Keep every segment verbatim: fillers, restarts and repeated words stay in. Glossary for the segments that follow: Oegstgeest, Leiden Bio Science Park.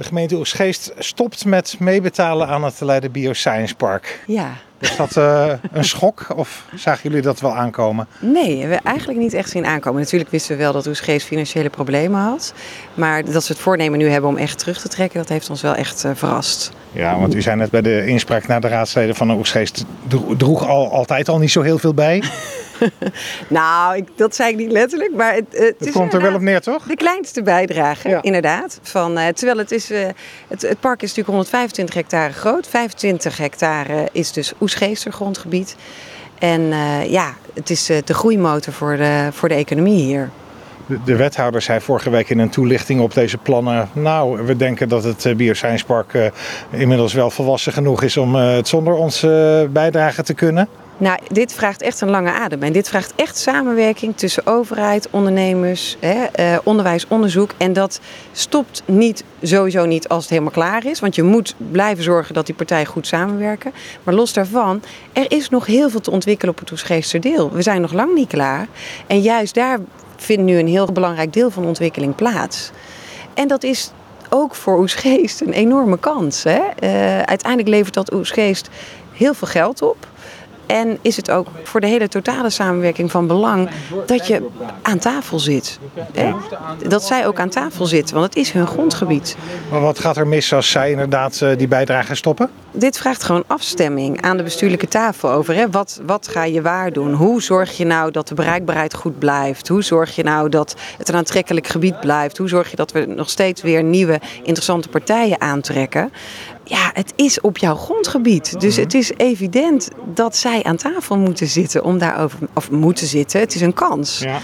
De gemeente Oegstgeest stopt met meebetalen aan het Leiden Bio Science Park. Ja. Is dat uh, een schok of zagen jullie dat wel aankomen? Nee, we hebben eigenlijk niet echt zien aankomen. Natuurlijk wisten we wel dat Oegstgeest financiële problemen had. Maar dat ze het voornemen nu hebben om echt terug te trekken, dat heeft ons wel echt uh, verrast. Ja, want u zei net bij de inspraak naar de raadsleden van Oegstgeest, droeg al, altijd al niet zo heel veel bij. Nou, ik, dat zei ik niet letterlijk, maar het, het, het is komt er wel op neer, toch? De kleinste bijdrage, ja. Inderdaad. Van, uh, terwijl het is, uh, het, het park is natuurlijk honderdvijfentwintig hectare groot. vijfentwintig hectare is dus Oegstgeester grondgebied. En uh, ja, het is uh, de groeimotor voor de, voor de economie hier. De, de wethouder zei vorige week in een toelichting op deze plannen, nou, we denken dat het Bio Science Park uh, inmiddels wel volwassen genoeg is om uh, het zonder onze uh, bijdrage te kunnen. Nou, dit vraagt echt een lange adem en dit vraagt echt samenwerking tussen overheid, ondernemers, hè, eh, onderwijs, onderzoek. En dat stopt niet, sowieso niet als het helemaal klaar is, want je moet blijven zorgen dat die partijen goed samenwerken. Maar los daarvan, er is nog heel veel te ontwikkelen op het Oegstgeester deel. We zijn nog lang niet klaar en juist daar vindt nu een heel belangrijk deel van ontwikkeling plaats. En dat is ook voor Oegstgeest een enorme kans. Hè? Uh, uiteindelijk levert dat Oegstgeest heel veel geld op. En is het ook voor de hele totale samenwerking van belang dat je aan tafel zit. Hè? Dat zij ook aan tafel zitten, want het is hun grondgebied. Maar wat gaat er mis als zij inderdaad die bijdrage stoppen? Dit vraagt gewoon afstemming aan de bestuurlijke tafel over. Hè? Wat, wat ga je waar doen? Hoe zorg je nou dat de bereikbaarheid goed blijft? Hoe zorg je nou dat het een aantrekkelijk gebied blijft? Hoe zorg je dat we nog steeds weer nieuwe interessante partijen aantrekken? Ja, het is op jouw grondgebied. Dus het is evident dat zij aan tafel moeten zitten om daarover, of moeten zitten. Het is een kans. Ja.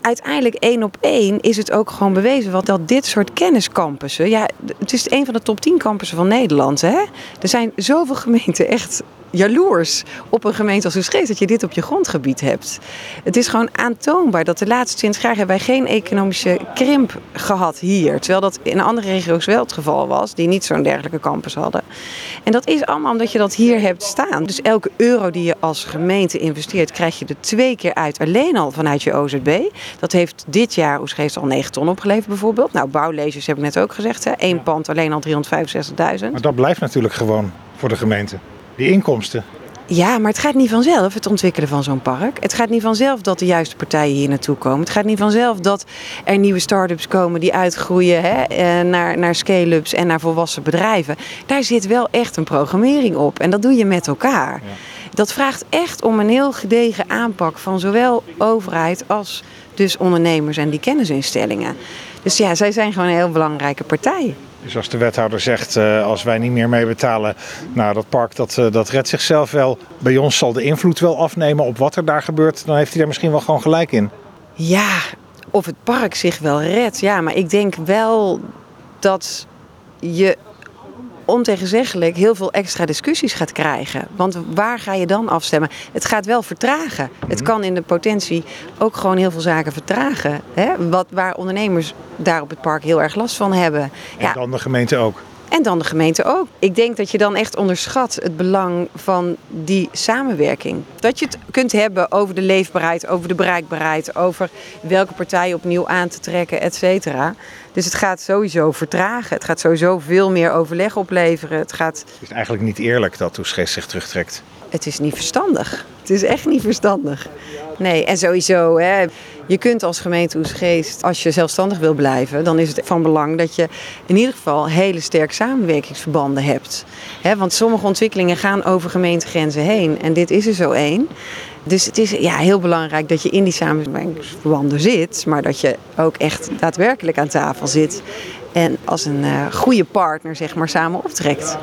Uiteindelijk één op één is het ook gewoon bewezen wat dat dit soort kenniscampussen. Ja, het is een van de top tien campussen van Nederland. Hè? Er zijn zoveel gemeenten echt jaloers op een gemeente als Oegstgeest dat je dit op je grondgebied hebt. Het is gewoon aantoonbaar dat de laatste twintig jaar hebben wij geen economische krimp gehad hier. Terwijl dat in andere regio's wel het geval was, die niet zo'n dergelijke campus hadden. En dat is allemaal omdat je dat hier hebt staan. Dus elke euro die je als gemeente investeert, krijg je er twee keer uit. Alleen al vanuit je O Z B. Dat heeft dit jaar Oegstgeest al negen ton opgeleverd bijvoorbeeld. Nou, bouwleges heb ik net ook gezegd. Hè? Eén pand alleen al driehonderdvijfenzestigduizend. Maar dat blijft natuurlijk gewoon voor de gemeente. Die inkomsten. Ja, maar het gaat niet vanzelf, het ontwikkelen van zo'n park. Het gaat niet vanzelf dat de juiste partijen hier naartoe komen. Het gaat niet vanzelf dat er nieuwe start-ups komen die uitgroeien hè, naar, naar scale-ups en naar volwassen bedrijven. Daar zit wel echt een programmering op en dat doe je met elkaar. Ja. Dat vraagt echt om een heel gedegen aanpak van zowel overheid als dus ondernemers en die kennisinstellingen. Dus ja, zij zijn gewoon een heel belangrijke partij. Dus als de wethouder zegt, uh, als wij niet meer mee betalen, nou dat park dat, uh, dat redt zichzelf wel. Bij ons zal de invloed wel afnemen op wat er daar gebeurt. Dan heeft hij daar misschien wel gewoon gelijk in. Ja, of het park zich wel redt. Ja, maar ik denk wel dat je ontegenzeggelijk heel veel extra discussies gaat krijgen. Want waar ga je dan afstemmen? Het gaat wel vertragen. Mm-hmm. Het kan in de potentie ook gewoon heel veel zaken vertragen. Hè? Wat, waar ondernemers daar op het park heel erg last van hebben. En ja. Dan de gemeente ook. En dan de gemeente ook. Ik denk dat je dan echt onderschat het belang van die samenwerking. Dat je het kunt hebben over de leefbaarheid, over de bereikbaarheid, over welke partijen opnieuw aan te trekken, et cetera. Dus het gaat sowieso vertragen. Het gaat sowieso veel meer overleg opleveren. Het gaat... Het is eigenlijk niet eerlijk dat Oegstgeest zich terugtrekt. Het is niet verstandig. Het is echt niet verstandig. Nee, en sowieso, hè, je kunt als gemeente Oegstgeest, als je zelfstandig wil blijven, dan is het van belang dat je in ieder geval hele sterke samenwerkingsverbanden hebt. Hè, want sommige ontwikkelingen gaan over gemeentegrenzen heen en dit is er zo één. Dus het is ja, heel belangrijk dat je in die samenwerkingsverbanden zit, maar dat je ook echt daadwerkelijk aan tafel zit en als een uh, goede partner zeg maar, samen optrekt.